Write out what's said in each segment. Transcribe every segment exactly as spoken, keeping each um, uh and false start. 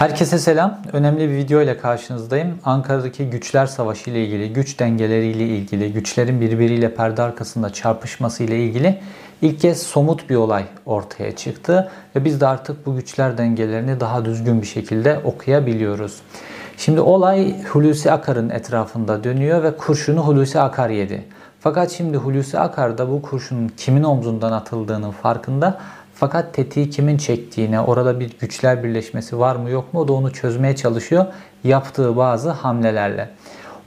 Herkese selam. Önemli bir video ile karşınızdayım. Ankara'daki güçler savaşı ile ilgili, güç dengeleri ile ilgili, güçlerin birbiriyle perde arkasında çarpışması ile ilgili ilk kez somut bir olay ortaya çıktı ve biz de artık bu güçler dengelerini daha düzgün bir şekilde okuyabiliyoruz. Şimdi olay Hulusi Akar'ın etrafında dönüyor ve kurşunu Hulusi Akar yedi. Fakat şimdi Hulusi Akar da bu kurşunun kimin omzundan atıldığının farkında. Fakat tetiği kimin çektiğine, orada bir güçler birleşmesi var mı yok mu o da onu çözmeye çalışıyor yaptığı bazı hamlelerle.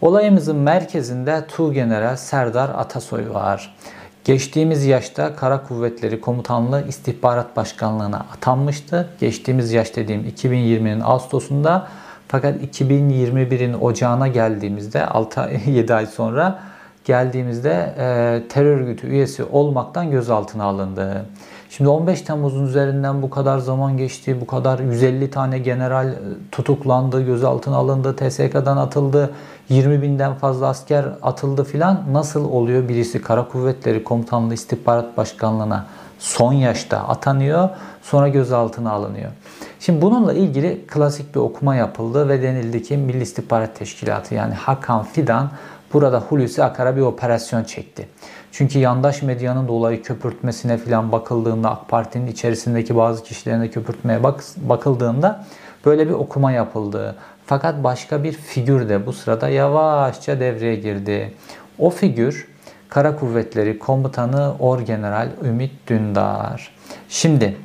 Olayımızın merkezinde Tuğgeneral Serdar Atasoy var. Geçtiğimiz yaşta Kara Kuvvetleri Komutanlığı İstihbarat Başkanlığı'na atanmıştı. Geçtiğimiz yaş dediğim iki bin yirminin Ağustos'unda, fakat iki bin yirmi birin Ocağı'na geldiğimizde altı yedi ay sonra geldiğimizde e, terör örgütü üyesi olmaktan gözaltına alındı. Şimdi on beş Temmuz'un üzerinden bu kadar zaman geçti, bu kadar yüz elli tane general tutuklandı, gözaltına alındı, T S K'dan atıldı, yirmi binden fazla asker atıldı filan. Nasıl oluyor birisi Kara Kuvvetleri Komutanlığı İstihbarat Başkanlığı'na son yaşta atanıyor, sonra gözaltına alınıyor. Şimdi bununla ilgili klasik bir okuma yapıldı ve denildi ki Milli İstihbarat Teşkilatı yani Hakan Fidan burada Hulusi Akar'a bir operasyon çekti. Çünkü yandaş medyanın da olayı köpürtmesine filan bakıldığında, AK Parti'nin içerisindeki bazı kişilerin de köpürtmeye bak, bakıldığında böyle bir okuma yapıldı. Fakat başka bir figür de bu sırada yavaşça devreye girdi. O figür Kara Kuvvetleri Komutanı Orgeneral Ümit Dündar. Şimdi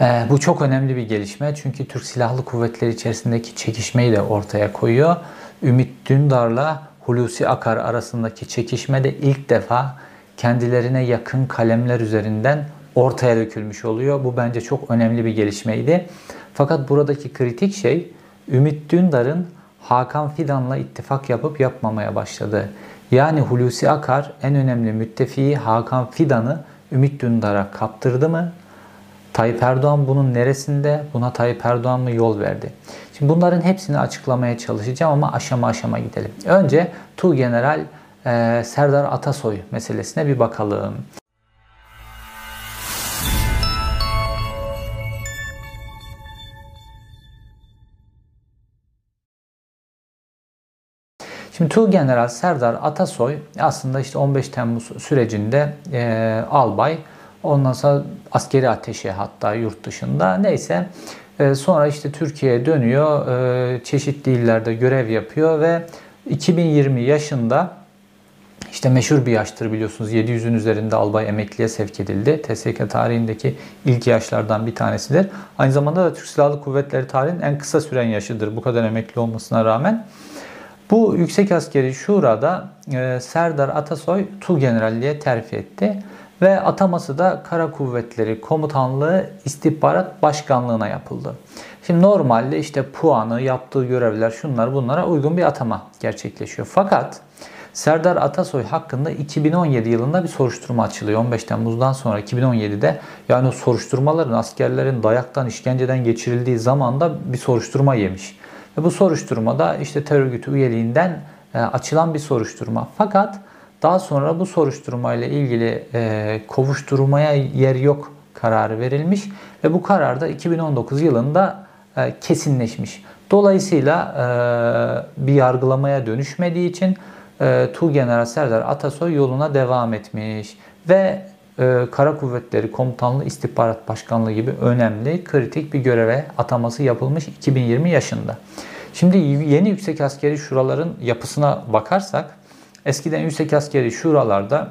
e, bu çok önemli bir gelişme çünkü Türk Silahlı Kuvvetleri içerisindeki çekişmeyi de ortaya koyuyor. Ümit Dündar'la Hulusi Akar arasındaki çekişmede ilk defa kendilerine yakın kalemler üzerinden ortaya dökülmüş oluyor. Bu bence çok önemli bir gelişmeydi. Fakat buradaki kritik şey Ümit Dündar'ın Hakan Fidan'la ittifak yapıp yapmamaya başladı. Yani Hulusi Akar en önemli müttefiği Hakan Fidan'ı Ümit Dündar'a kaptırdı mı? Tayyip Erdoğan bunun neresinde? Buna Tayyip Erdoğan mı yol verdi? Şimdi bunların hepsini açıklamaya çalışacağım ama aşama aşama gidelim. Önce Tuğgeneral e, Serdar Atasoy meselesine bir bakalım. Şimdi Tuğgeneral Serdar Atasoy aslında işte on beş Temmuz sürecinde e, albay. Ondan sonra askeri ateşe hatta yurt dışında. Neyse sonra işte Türkiye'ye dönüyor. Çeşitli illerde görev yapıyor ve iki bin yirmi yaşında işte meşhur bir yaştır biliyorsunuz. yedi yüzün üzerinde albay emekliye sevk edildi. T S K tarihindeki ilk yaşlardan bir tanesidir. Aynı zamanda da Türk Silahlı Kuvvetleri tarihinin en kısa süren yaşıdır bu kadar emekli olmasına rağmen. Bu Yüksek Askeri Şura'da Serdar Atasoy Tuğgeneralliğe terfi etti. Ve ataması da Kara Kuvvetleri Komutanlığı İstihbarat Başkanlığı'na yapıldı. Şimdi normalde işte puanı, yaptığı görevler, şunlar bunlara uygun bir atama gerçekleşiyor. Fakat Serdar Atasoy hakkında iki bin on yedi yılında bir soruşturma açılıyor. on beş Temmuz'dan sonra iki bin on yedi'de yani soruşturmaların, askerlerin dayaktan, işkenceden geçirildiği zamanda bir soruşturma yemiş. Ve bu soruşturmada işte terör örgütü üyeliğinden açılan bir soruşturma. Fakat daha sonra bu soruşturmayla ilgili e, kovuşturmaya yer yok kararı verilmiş ve bu karar da iki bin on dokuz yılında e, kesinleşmiş. Dolayısıyla e, bir yargılamaya dönüşmediği için e, Tuğgeneral Serdar Atasoy yoluna devam etmiş ve e, Kara Kuvvetleri Komutanlığı İstihbarat Başkanlığı gibi önemli kritik bir göreve ataması yapılmış iki bin yirmi yaşında. Şimdi yeni Yüksek Askeri Şuraların yapısına bakarsak, eskiden Yüksek Askeri Şuralarda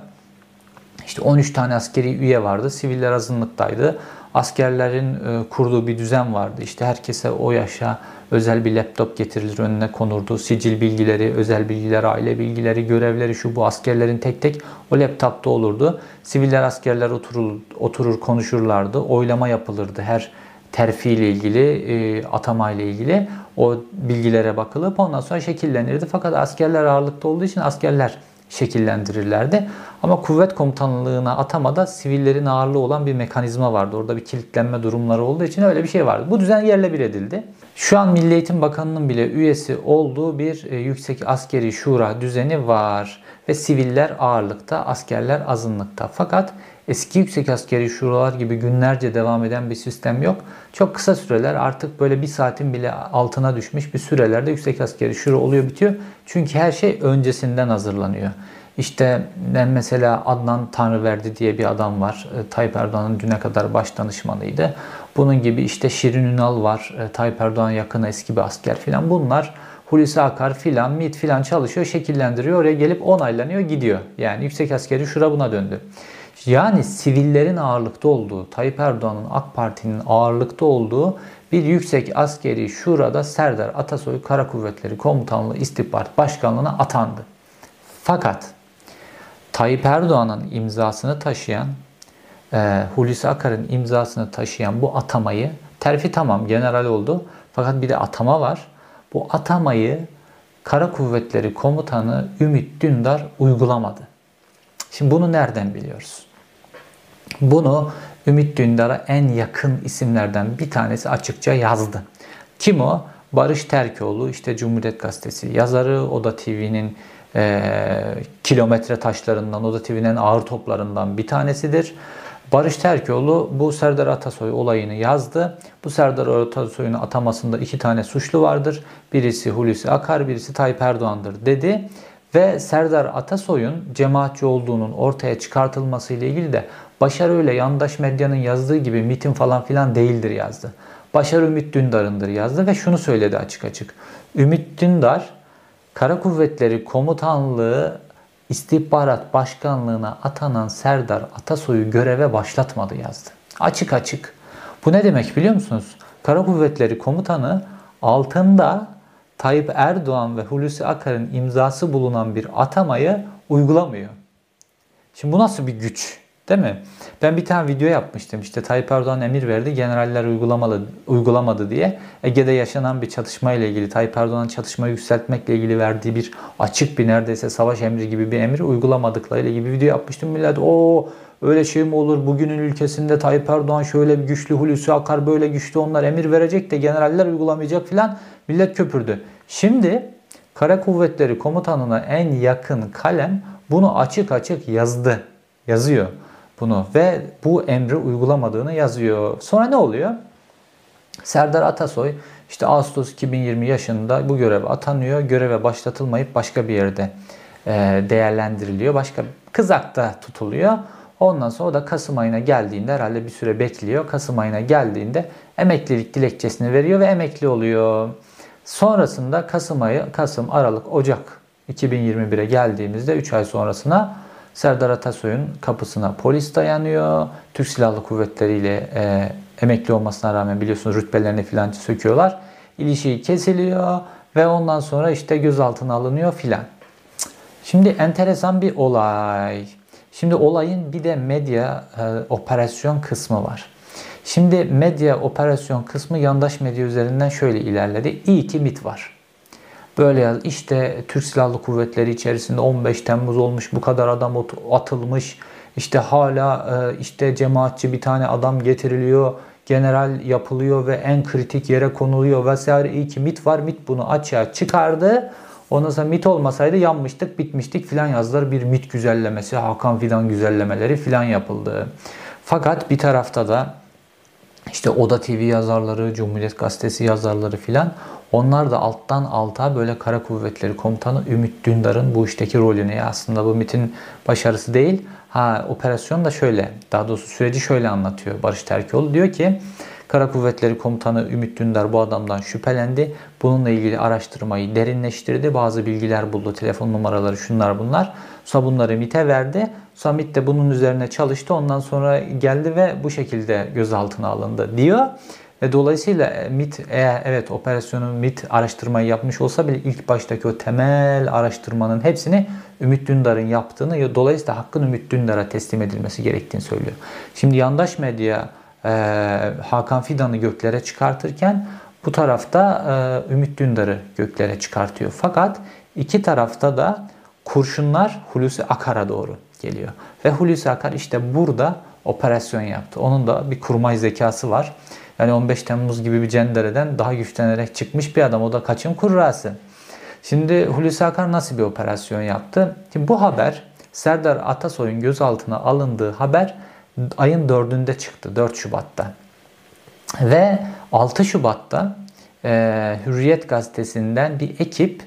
işte on üç tane askeri üye vardı. Siviller azınlıktaydı. Askerlerin kurduğu bir düzen vardı. İşte herkese o yaşa özel bir laptop getirilir, önüne konurdu. Sicil bilgileri, özel bilgiler, aile bilgileri, görevleri şu bu askerlerin tek tek o laptopta olurdu. Siviller askerler oturur, oturur konuşurlardı. Oylama yapılırdı her terfi ile ilgili, atama ile ilgili o bilgilere bakılıp ondan sonra şekillenirdi. Fakat askerler ağırlıkta olduğu için askerler şekillendirirlerdi. Ama kuvvet komutanlığına atamada sivillerin ağırlığı olan bir mekanizma vardı. Orada bir kilitlenme durumları olduğu için öyle bir şey vardı. Bu düzen yerle bir edildi. Şu an Milli Eğitim Bakanı'nın bile üyesi olduğu bir Yüksek Askeri Şura düzeni var. Ve siviller ağırlıkta, askerler azınlıkta. Fakat eski yüksek askeri şuralar gibi günlerce devam eden bir sistem yok. Çok kısa süreler, artık böyle bir saatin bile altına düşmüş bir sürelerde yüksek askeri şura oluyor, bitiyor. Çünkü her şey öncesinden hazırlanıyor. İşte mesela Adnan Tanrıverdi diye bir adam var. Tayyip Erdoğan'ın düne kadar baş danışmanıydı. Bunun gibi işte Şirin Ünal var. Tayyip Erdoğan yakın eski bir asker filan. Bunlar Hulusi Akar filan, MİT filan çalışıyor, şekillendiriyor. Oraya gelip onaylanıyor, gidiyor. Yani yüksek askeri şura buna döndü. Yani sivillerin ağırlıkta olduğu, Tayyip Erdoğan'ın, AK Parti'nin ağırlıkta olduğu bir yüksek askeri şurada Serdar Atasoy Kara Kuvvetleri Komutanlığı İstihbarat Başkanlığı'na atandı. Fakat Tayyip Erdoğan'ın imzasını taşıyan, e, Hulusi Akar'ın imzasını taşıyan bu atamayı, terfi tamam, general oldu. Fakat bir de atama var. Bu atamayı Kara Kuvvetleri Komutanı Ümit Dündar uygulamadı. Şimdi bunu nereden biliyoruz? Bunu Ümit Dündar'a en yakın isimlerden bir tanesi açıkça yazdı. Kim o? Barış Terkoğlu, işte Cumhuriyet Gazetesi yazarı, Oda T V'nin e, kilometre taşlarından, Oda T V'nin ağır toplarından bir tanesidir. Barış Terkoğlu bu Serdar Atasoy olayını yazdı. Bu Serdar Atasoy'un atamasında iki tane suçlu vardır. Birisi Hulusi Akar, birisi Tayyip Erdoğan'dır dedi. Ve Serdar Atasoy'un cemaatçi olduğunun ortaya çıkartılması ile ilgili de Başar öyle yandaş medyanın yazdığı gibi MİT'in falan filan değildir yazdı. Başar Ümit Dündar'ındır yazdı ve şunu söyledi açık açık. Ümit Dündar Kara Kuvvetleri Komutanlığı İstihbarat Başkanlığı'na atanan Serdar Atasoy'u göreve başlatmadı yazdı. Açık açık. Bu ne demek biliyor musunuz? Kara Kuvvetleri Komutanı altında Tayyip Erdoğan ve Hulusi Akar'ın imzası bulunan bir atamayı uygulamıyor. Şimdi bu nasıl bir güç, değil mi? Ben bir tane video yapmıştım, işte Tayyip Erdoğan emir verdi, generaller uygulamalı, uygulamadı diye. Ege'de yaşanan bir çatışma ile ilgili, Tayyip Erdoğan'ın çatışmayı yükseltmekle ilgili verdiği bir açık bir neredeyse savaş emri gibi bir emri uygulamadıklarıyla ilgili bir video yapmıştım. Millet o öyle şey mi olur, bugünün ülkesinde Tayyip Erdoğan şöyle bir güçlü, Hulusi Akar böyle güçlü, onlar emir verecek de generaller uygulamayacak filan, millet köpürdü. Şimdi Kara Kuvvetleri Komutanı'na en yakın kalem bunu açık açık yazdı. Yazıyor bunu ve bu emri uygulamadığını yazıyor. Sonra ne oluyor? Serdar Atasoy işte Ağustos iki bin yirmi yaşında bu göreve atanıyor. Göreve başlatılmayıp başka bir yerde değerlendiriliyor. Başka kızakta tutuluyor. Ondan sonra o da Kasım ayına geldiğinde herhalde bir süre bekliyor. Kasım ayına geldiğinde emeklilik dilekçesini veriyor ve emekli oluyor. Sonrasında Kasım ayı, Kasım, Aralık, Ocak iki bin yirmi bir'e geldiğimizde üç ay sonrasına Serdar Atasoy'un kapısına polis dayanıyor. Türk Silahlı Kuvvetleri ile e, emekli olmasına rağmen biliyorsunuz rütbelerini filan söküyorlar. İlişiği kesiliyor ve ondan sonra işte gözaltına alınıyor filan. Şimdi enteresan bir olay. Şimdi olayın bir de medya e, operasyon kısmı var. Şimdi medya operasyon kısmı yandaş medya üzerinden şöyle ilerledi. İyi ki MİT var. Böyle yaz, işte Türk Silahlı Kuvvetleri içerisinde on beş Temmuz olmuş, bu kadar adam atılmış. İşte hala e, işte cemaatçi bir tane adam getiriliyor, general yapılıyor ve en kritik yere konuluyor vesaire. İyi ki MİT var, MİT bunu açığa çıkardı. Ondan sonra MİT olmasaydı yanmıştık, bitmiştik filan yazdılar. Bir MİT güzellemesi, Hakan Fidan güzellemeleri filan yapıldı. Fakat bir tarafta da işte Oda T V yazarları, Cumhuriyet Gazetesi yazarları filan, onlar da alttan alta böyle Kara Kuvvetleri Komutanı Ümit Dündar'ın bu işteki rolünü, aslında bu MİT'in başarısı değil. Ha, operasyon da şöyle, daha doğrusu süreci şöyle anlatıyor Barış Terkoğlu. Diyor ki Kara Kuvvetleri Komutanı Ümit Dündar bu adamdan şüphelendi. Bununla ilgili araştırmayı derinleştirdi. Bazı bilgiler buldu. Telefon numaraları, şunlar bunlar. Sonra bunları MİT'e verdi. Sonra MİT de bunun üzerine çalıştı. Ondan sonra geldi ve bu şekilde gözaltına alındı diyor. Ve dolayısıyla MİT, eğer evet operasyonun MİT araştırmayı yapmış olsa bile ilk baştaki o temel araştırmanın hepsini Ümit Dündar'ın yaptığını, dolayısıyla hakkın Ümit Dündar'a teslim edilmesi gerektiğini söylüyor. Şimdi yandaş medya Hakan Fidan'ı göklere çıkartırken bu tarafta Ümit Dündar'ı göklere çıkartıyor. Fakat iki tarafta da kurşunlar Hulusi Akar'a doğru geliyor. Ve Hulusi Akar işte burada operasyon yaptı. Onun da bir kurmay zekası var. Yani on beş Temmuz gibi bir cendereden daha güçlenerek çıkmış bir adam. O da kaçın kurrası. Şimdi Hulusi Akar nasıl bir operasyon yaptı? Şimdi bu haber, Serdar Atasoy'un gözaltına alındığı haber ayın dördünde çıktı, dört Şubat'ta. Ve altı Şubat'ta e, Hürriyet gazetesinden bir ekip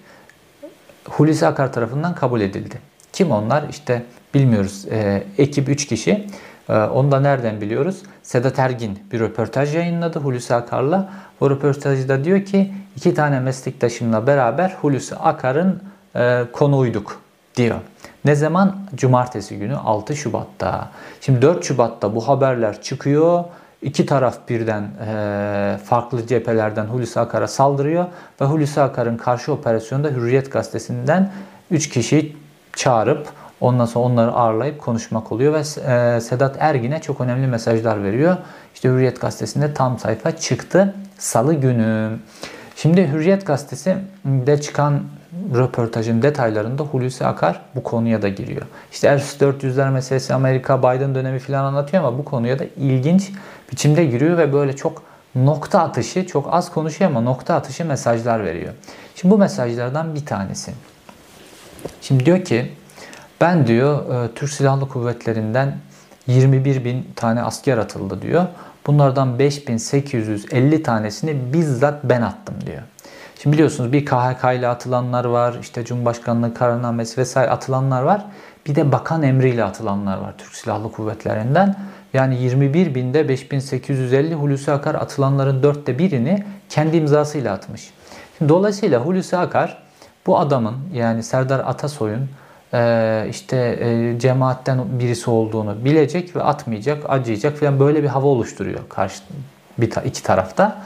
Hulusi Akar tarafından kabul edildi. Kim onlar? İşte bilmiyoruz. E, ekip üç kişi. E, onu da nereden biliyoruz? Sedat Ergin bir röportaj yayınladı Hulusi Akar'la. O röportajda diyor ki iki tane meslektaşımla beraber Hulusi Akar'ın e, konuğuyduk diyor. Ne zaman? Cumartesi günü altı Şubat'ta. Şimdi dört Şubat'ta bu haberler çıkıyor. İki taraf birden e, farklı cephelerden Hulusi Akar'a saldırıyor ve Hulusi Akar'ın karşı operasyonunda Hürriyet gazetesinden üç kişi çağırıp ondan sonra onları ağırlayıp konuşmak oluyor ve e, Sedat Ergin'e çok önemli mesajlar veriyor. İşte Hürriyet gazetesinde tam sayfa çıktı Salı günü. Şimdi Hürriyet gazetesinde çıkan röportajın detaylarında Hulusi Akar bu konuya da giriyor. İşte F dört yüzler meselesi, Amerika, Biden dönemi falan anlatıyor ama bu konuya da ilginç biçimde giriyor ve böyle çok nokta atışı, çok az konuşuyor ama nokta atışı mesajlar veriyor. Şimdi bu mesajlardan bir tanesi. Şimdi diyor ki ben diyor Türk Silahlı Kuvvetlerinden yirmi bir bin tane asker atıldı diyor. Bunlardan beş bin sekiz yüz elli tanesini bizzat ben attım diyor. Şimdi biliyorsunuz bir K H K ile atılanlar var, işte Cumhurbaşkanlığı kararnamesi vesaire atılanlar var. Bir de bakan emriyle atılanlar var Türk Silahlı Kuvvetlerinden. Yani yirmi bir binde beş bin sekiz yüz elli Hulusi Akar atılanların dörtte birini kendi imzasıyla atmış. Şimdi dolayısıyla Hulusi Akar bu adamın yani Serdar Atasoy'un işte cemaatten birisi olduğunu bilecek ve atmayacak, acıyacak falan böyle bir hava oluşturuyor karşı bir iki tarafta.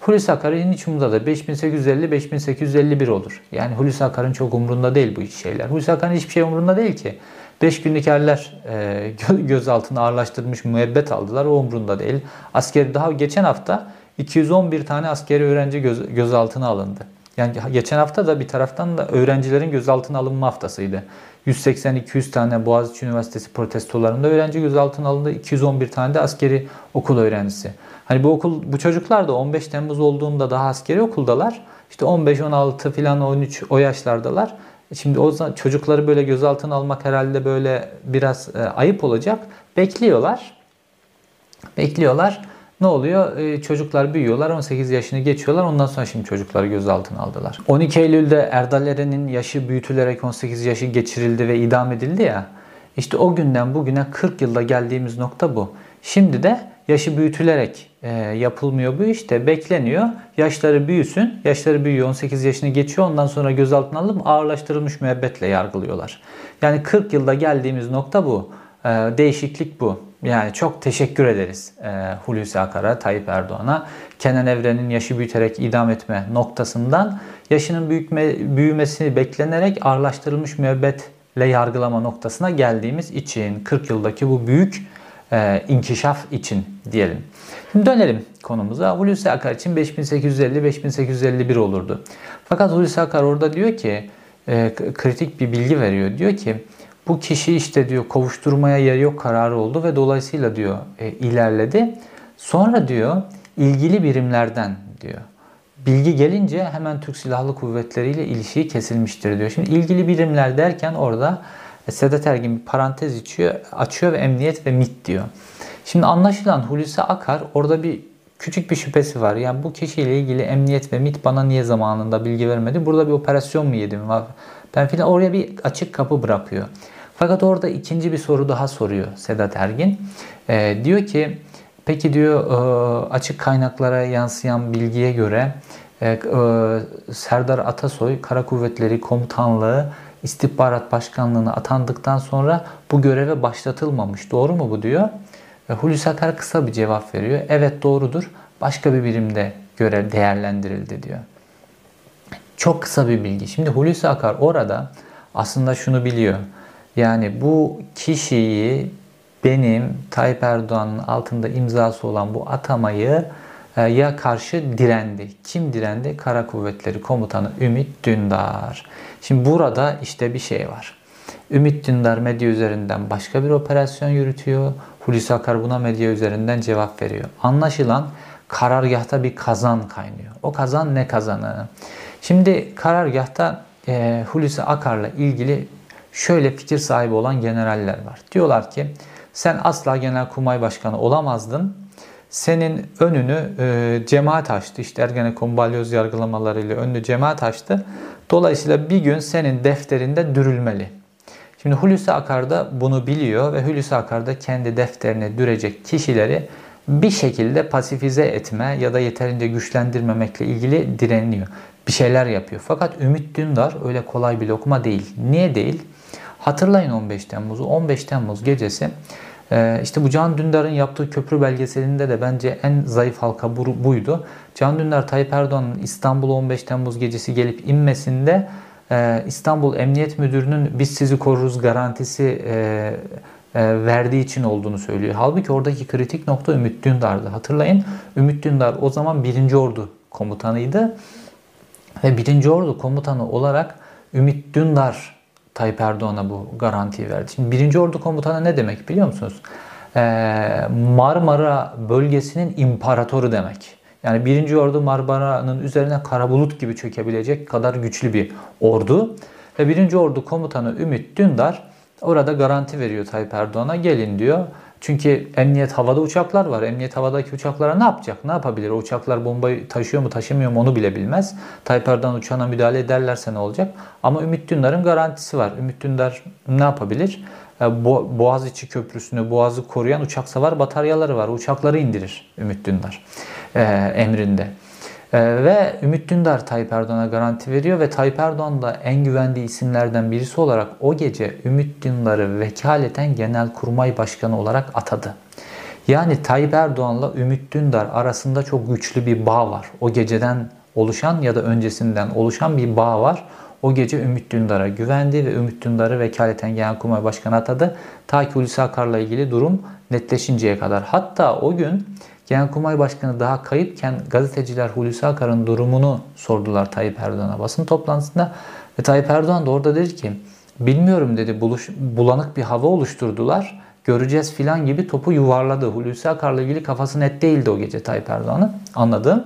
Hulusi Akar'ın hiç umurunda da beş bin sekiz yüz elli beş bin sekiz yüz elli bir olur. Yani Hulusi Akar'ın çok umurunda değil bu şeyler. Hulusi Akar'ın hiçbir şey umurunda değil ki. beş günlük erler e, gözaltına ağırlaştırmış müebbet aldılar. O umurunda değil. Askeri daha geçen hafta iki yüz on bir tane askeri öğrenci göz, gözaltına alındı. Yani geçen hafta da bir taraftan da öğrencilerin gözaltına alınma haftasıydı. yüz seksen iki yüz tane Boğaziçi Üniversitesi protestolarında öğrenci gözaltına alındı. iki yüz on bir tane de askeri okul öğrencisi. Hani bu okul, bu çocuklar da on beş Temmuz olduğunda daha askeri okuldalar. İşte on beş on altı filan on üç o yaşlardalar. Şimdi o zaman çocukları böyle gözaltına almak herhalde böyle biraz e, ayıp olacak. Bekliyorlar. Bekliyorlar. Ne oluyor? E, çocuklar büyüyorlar. on sekiz yaşını geçiyorlar. Ondan sonra şimdi çocukları gözaltına aldılar. on iki Eylül'de Erdal Eren'in yaşı büyütülerek on sekiz yaşı geçirildi ve idam edildi ya. İşte o günden bugüne kırk yılda geldiğimiz nokta bu. Şimdi de yaşı büyütülerek e, yapılmıyor bu işte. Bekleniyor. Yaşları büyüsün. Yaşları büyüyor. on sekiz yaşını geçiyor. Ondan sonra gözaltına alıp ağırlaştırılmış müebbetle yargılıyorlar. Yani kırk yılda geldiğimiz nokta bu. E, değişiklik bu. Yani çok teşekkür ederiz e, Hulusi Akar'a, Tayyip Erdoğan'a. Kenan Evren'in yaşı büyüterek idam etme noktasından yaşının büyüme, büyümesini beklenerek ağırlaştırılmış müebbetle yargılama noktasına geldiğimiz için kırk yıldaki bu büyük E, inkişaf için diyelim. Şimdi dönelim konumuza. Hulusi Akar için beş bin sekiz yüz elli beş bin sekiz yüz elli bir olurdu. Fakat Hulusi Akar orada diyor ki e, kritik bir bilgi veriyor. Diyor ki bu kişi işte diyor kovuşturmaya yer yok kararı oldu ve dolayısıyla diyor e, ilerledi. Sonra diyor ilgili birimlerden diyor bilgi gelince hemen Türk Silahlı Kuvvetleri ile ilişiği kesilmiştir diyor. Şimdi ilgili birimler derken orada Sedat Ergin bir parantez açıyor, açıyor ve emniyet ve MİT diyor. Şimdi anlaşılan Hulusi Akar orada bir küçük bir şüphesi var. Yani bu kişiyle ilgili emniyet ve MİT bana niye zamanında bilgi vermedi? Burada bir operasyon mu yedim? Ben filan oraya bir açık kapı bırakıyor. Fakat orada ikinci bir soru daha soruyor Sedat Ergin. Ee, diyor ki peki diyor açık kaynaklara yansıyan bilgiye göre e, e, Serdar Atasoy Kara Kuvvetleri Komutanlığı İstihbarat Başkanlığı'na atandıktan sonra bu göreve başlatılmamış. Doğru mu bu diyor. Hulusi Akar kısa bir cevap veriyor. Evet doğrudur. Başka bir birimde görev değerlendirildi diyor. Çok kısa bir bilgi. Şimdi Hulusi Akar orada aslında şunu biliyor. Yani bu kişiyi benim Tayyip Erdoğan'ın altında imzası olan bu atamayı ya karşı direndi. Kim direndi? Kara Kuvvetleri Komutanı Ümit Dündar. Şimdi burada işte bir şey var. Ümit Dündar medya üzerinden başka bir operasyon yürütüyor. Hulusi Akar buna medya üzerinden cevap veriyor. Anlaşılan karargâhta bir kazan kaynıyor. O kazan ne kazanı? Şimdi karargâhta e, Hulusi Akar'la ilgili şöyle fikir sahibi olan generaller var. Diyorlar ki Sen asla Genelkurmay Başkanı olamazdın. Senin önünü e, cemaat açtı. İşte Ergenekon balyoz yargılamalarıyla önünü cemaat açtı. Dolayısıyla bir gün senin defterinde dürülmeli. Şimdi Hulusi Akar da bunu biliyor ve Hulusi Akar da kendi defterine dürecek kişileri bir şekilde pasifize etme ya da yeterince güçlendirmemekle ilgili direniyor. Bir şeyler yapıyor. Fakat Ümit Dündar öyle kolay bir lokma değil. Niye değil? Hatırlayın on beş Temmuz'u. on beş Temmuz gecesi işte bu Can Dündar'ın yaptığı köprü belgeselinde de bence en zayıf halka buydu. Can Dündar, Tayyip Erdoğan'ın İstanbul on beş Temmuz gecesi gelip inmesinde İstanbul Emniyet Müdürü'nün biz sizi koruruz garantisi verdiği için olduğunu söylüyor. Halbuki oradaki kritik nokta Ümit Dündar'dı. Hatırlayın, Ümit Dündar o zaman birinci Ordu komutanıydı. Ve birinci Ordu komutanı olarak Ümit Dündar Tayyip Erdoğan'a bu garantiyi verdi. Şimdi birinci Ordu komutanı ne demek biliyor musunuz? Ee, Marmara bölgesinin imparatoru demek. Yani birinci Ordu Marmara'nın üzerine kara bulut gibi çökebilecek kadar güçlü bir ordu. Ve birinci Ordu komutanı Ümit Dündar orada garanti veriyor Tayyip Erdoğan'a, gelin diyor. Çünkü emniyet havada uçaklar var. Emniyet havadaki uçaklara ne yapacak? Ne yapabilir? O uçaklar bombayı taşıyor mu taşımıyor mu onu bile bilmez. Tayyip Erdoğan uçağına müdahale ederlerse ne olacak? Ama Ümit Dündar'ın garantisi var. Ümit Dündar ne yapabilir? Boğaziçi Köprüsü'nü, Boğaz'ı koruyan uçak savar bataryaları var. Uçakları indirir Ümit Dündar ee, emrinde. Ee, ve Ümit Dündar Tayyip Erdoğan'a garanti veriyor ve Tayyip Erdoğan da en güvendiği isimlerden birisi olarak o gece Ümit Dündar'ı vekaleten Genelkurmay Başkanı olarak atadı. Yani Tayyip Erdoğan'la Ümit Dündar arasında çok güçlü bir bağ var. O geceden oluşan ya da öncesinden oluşan bir bağ var. O gece Ümit Dündar'a güvendi ve Ümit Dündar'ı vekaleten Genelkurmay Başkanı atadı. Ta ki Hulusi Akar'la ilgili durum netleşinceye kadar. Hatta o gün Genelkurmay Başkanı daha kayıpken gazeteciler Hulusi Akar'ın durumunu sordular Tayyip Erdoğan'a basın toplantısında. Ve Tayyip Erdoğan da orada dedi ki, bilmiyorum dedi, buluş, bulanık bir hava oluşturdular. Göreceğiz filan gibi topu yuvarladı. Hulusi Akar'la ilgili kafası net değildi o gece Tayyip Erdoğan'ın, anladım.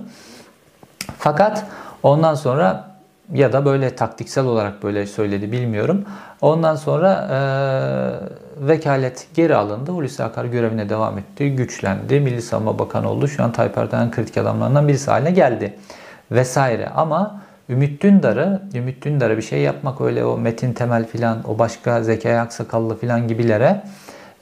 Fakat ondan sonra ya da böyle taktiksel olarak böyle söyledi bilmiyorum. Ondan sonra e, vekalet geri alındı. Hulusi Akar görevine devam etti. Güçlendi. Milli Savunma Bakanı oldu. Şu an Tayyip Erdoğan'ın kritik adamlarından birisi haline geldi. Vesaire. Ama Ümit Dündar'ı, Ümit Dündar'a bir şey yapmak, öyle o Metin Temel filan, o başka Zekai Aksakallı filan gibilere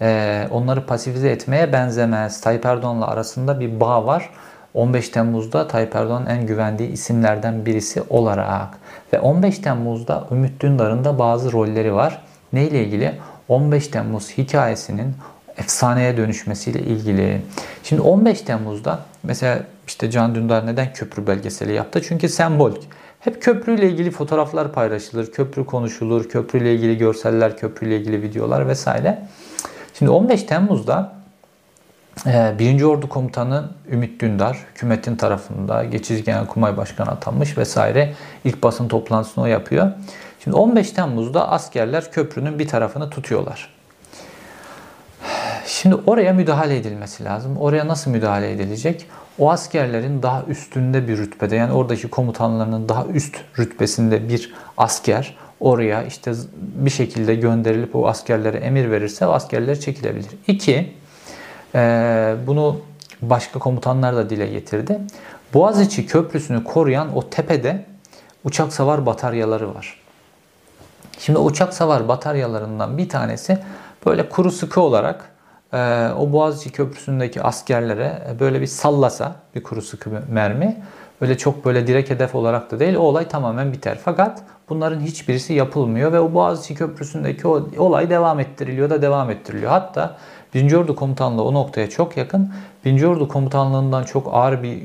e, onları pasifize etmeye benzemez. Tayyip Erdoğan'la arasında bir bağ var. on beş Temmuz'da Tayyip Erdoğan'ın en güvendiği isimlerden birisi olarak. Ve on beş Temmuz'da Ümit Dündar'ın da bazı rolleri var. Neyle ilgili? on beş Temmuz hikayesinin efsaneye dönüşmesiyle ilgili. Şimdi on beş Temmuz'da mesela işte Can Dündar neden köprü belgeseli yaptı? Çünkü sembolik. Hep köprüyle ilgili fotoğraflar paylaşılır, köprü konuşulur, köprüyle ilgili görseller, köprüyle ilgili videolar vesaire. Şimdi on beş Temmuz'da birinci Ordu Komutanı Ümit Dündar, hükümetin tarafında geçici Genelkurmay Başkanı atanmış vesaire, ilk basın toplantısını o yapıyor. Şimdi on beş Temmuz'da askerler köprünün bir tarafını tutuyorlar. Şimdi oraya müdahale edilmesi lazım. Oraya nasıl müdahale edilecek? O askerlerin daha üstünde bir rütbede, yani oradaki komutanlarının daha üst rütbesinde bir asker oraya işte bir şekilde gönderilip o askerlere emir verirse o askerler çekilebilir. İki, bunu başka komutanlar da dile getirdi. Boğaziçi Köprüsü'nü koruyan o tepede uçak savar bataryaları var. Şimdi uçak savar bataryalarından bir tanesi böyle kuru sıkı olarak o Boğaziçi Köprüsü'ndeki askerlere böyle bir sallasa, bir kuru sıkı mermi, öyle çok böyle direkt hedef olarak da değil, o olay tamamen biter. Fakat bunların hiçbirisi yapılmıyor ve o Boğaziçi Köprüsü'ndeki o olay devam ettiriliyor da devam ettiriliyor. Hatta birinci Ordu Komutanlığı o noktaya çok yakın. birinci Ordu Komutanlığı'ndan çok ağır bir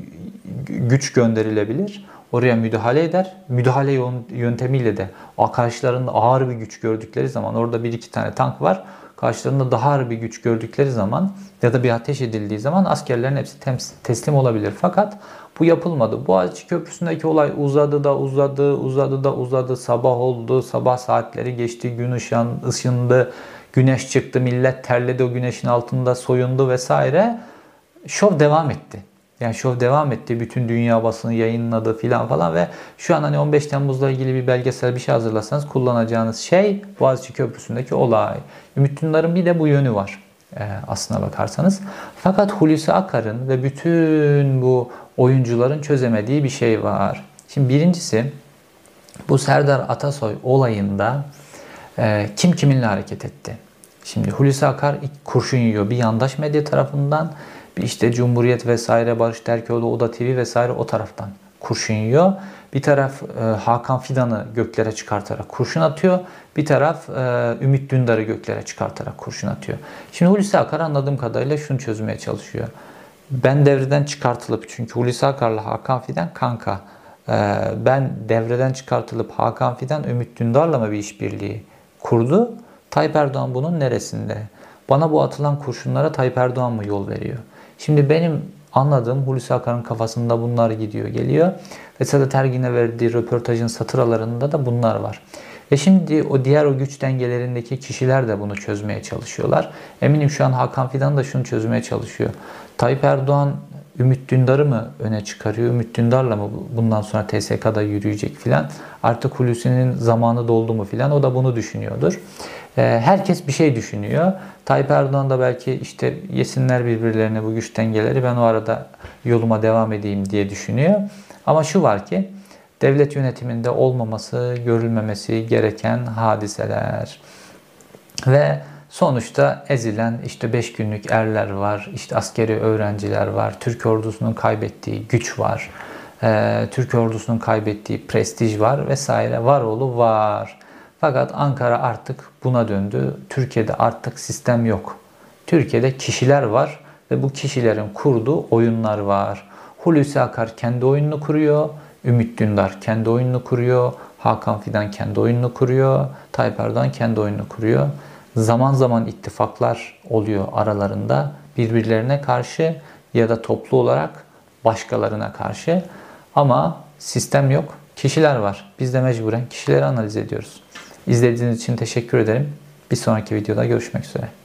güç gönderilebilir. Oraya müdahale eder. Müdahale yöntemiyle de karşılarında ağır bir güç gördükleri zaman, orada bir iki tane tank var. Karşılarında daha ağır bir güç gördükleri zaman ya da bir ateş edildiği zaman askerlerin hepsi teslim olabilir. Fakat bu yapılmadı. Boğaziçi Köprüsü'ndeki olay uzadı da uzadı, uzadı da uzadı. Sabah oldu, sabah saatleri geçti, gün ışan, ışındı. Güneş çıktı, millet terledi, o güneşin altında soyundu vesaire. Şov devam etti. Yani şov devam etti. Bütün dünya basını yayınladı filan falan ve şu an hani on beş Temmuz'la ilgili bir belgesel bir şey hazırlasanız kullanacağınız şey Boğaziçi Köprüsü'ndeki olay. Ümit Dündar'ın bir de bu yönü var. aslına bakarsanız. Fakat Hulusi Akar'ın ve bütün bu oyuncuların çözemediği bir şey var. Şimdi birincisi, bu Serdar Atasoy olayında e, kim kiminle hareket etti? Şimdi Hulusi Akar kurşun yiyor bir yandaş medya tarafından, bir işte Cumhuriyet vesaire, Barış Terkoğlu, Oda T V vesaire o taraftan kurşun yiyor. Bir taraf e, Hakan Fidan'ı göklere çıkartarak kurşun atıyor. Bir taraf e, Ümit Dündar'ı göklere çıkartarak kurşun atıyor. Şimdi Hulusi Akar anladığım kadarıyla şunu çözmeye çalışıyor. Ben devreden çıkartılıp, çünkü Hulusi Akar'la Hakan Fidan kanka, e, ben devreden çıkartılıp Hakan Fidan Ümit Dündar'la mı bir işbirliği kurdu? Tayyip Erdoğan bunun neresinde? Bana bu atılan kurşunlara Tayyip Erdoğan mı yol veriyor? Şimdi benim anladığım, Hulusi Akar'ın kafasında bunlar gidiyor geliyor. Ve Sedat Ergin'e verdiği röportajın satıralarında da bunlar var. Ve şimdi o diğer o güç dengelerindeki kişiler de bunu çözmeye çalışıyorlar. Eminim şu an Hakan Fidan da şunu çözmeye çalışıyor. Tayyip Erdoğan Ümit Dündar'ı mı öne çıkarıyor? Ümit Dündar'la mı bundan sonra T S K'da yürüyecek filan? Artık Hulusi'nin zamanı doldu mu filan? O da bunu düşünüyordur. Herkes bir şey düşünüyor. Tayyip Erdoğan da belki işte yesinler birbirlerine bu güç dengeleri, ben o arada yoluma devam edeyim diye düşünüyor. Ama şu var ki, devlet yönetiminde olmaması, görülmemesi gereken hadiseler. Ve sonuçta ezilen işte beş günlük erler var, işte askeri öğrenciler var, Türk ordusunun kaybettiği güç var, Türk ordusunun kaybettiği prestij var vesaire, var oğlu var. Fakat Ankara artık buna döndü. Türkiye'de artık sistem yok. Türkiye'de kişiler var ve bu kişilerin kurduğu oyunlar var. Hulusi Akar kendi oyununu kuruyor. Ümit Dündar kendi oyununu kuruyor. Hakan Fidan kendi oyununu kuruyor. Tayyip Erdoğan kendi oyununu kuruyor. Zaman zaman ittifaklar oluyor aralarında. Birbirlerine karşı ya da toplu olarak başkalarına karşı. Ama sistem yok. Kişiler var. Biz de mecburen kişileri analiz ediyoruz. İzlediğiniz için teşekkür ederim. Bir sonraki videoda görüşmek üzere.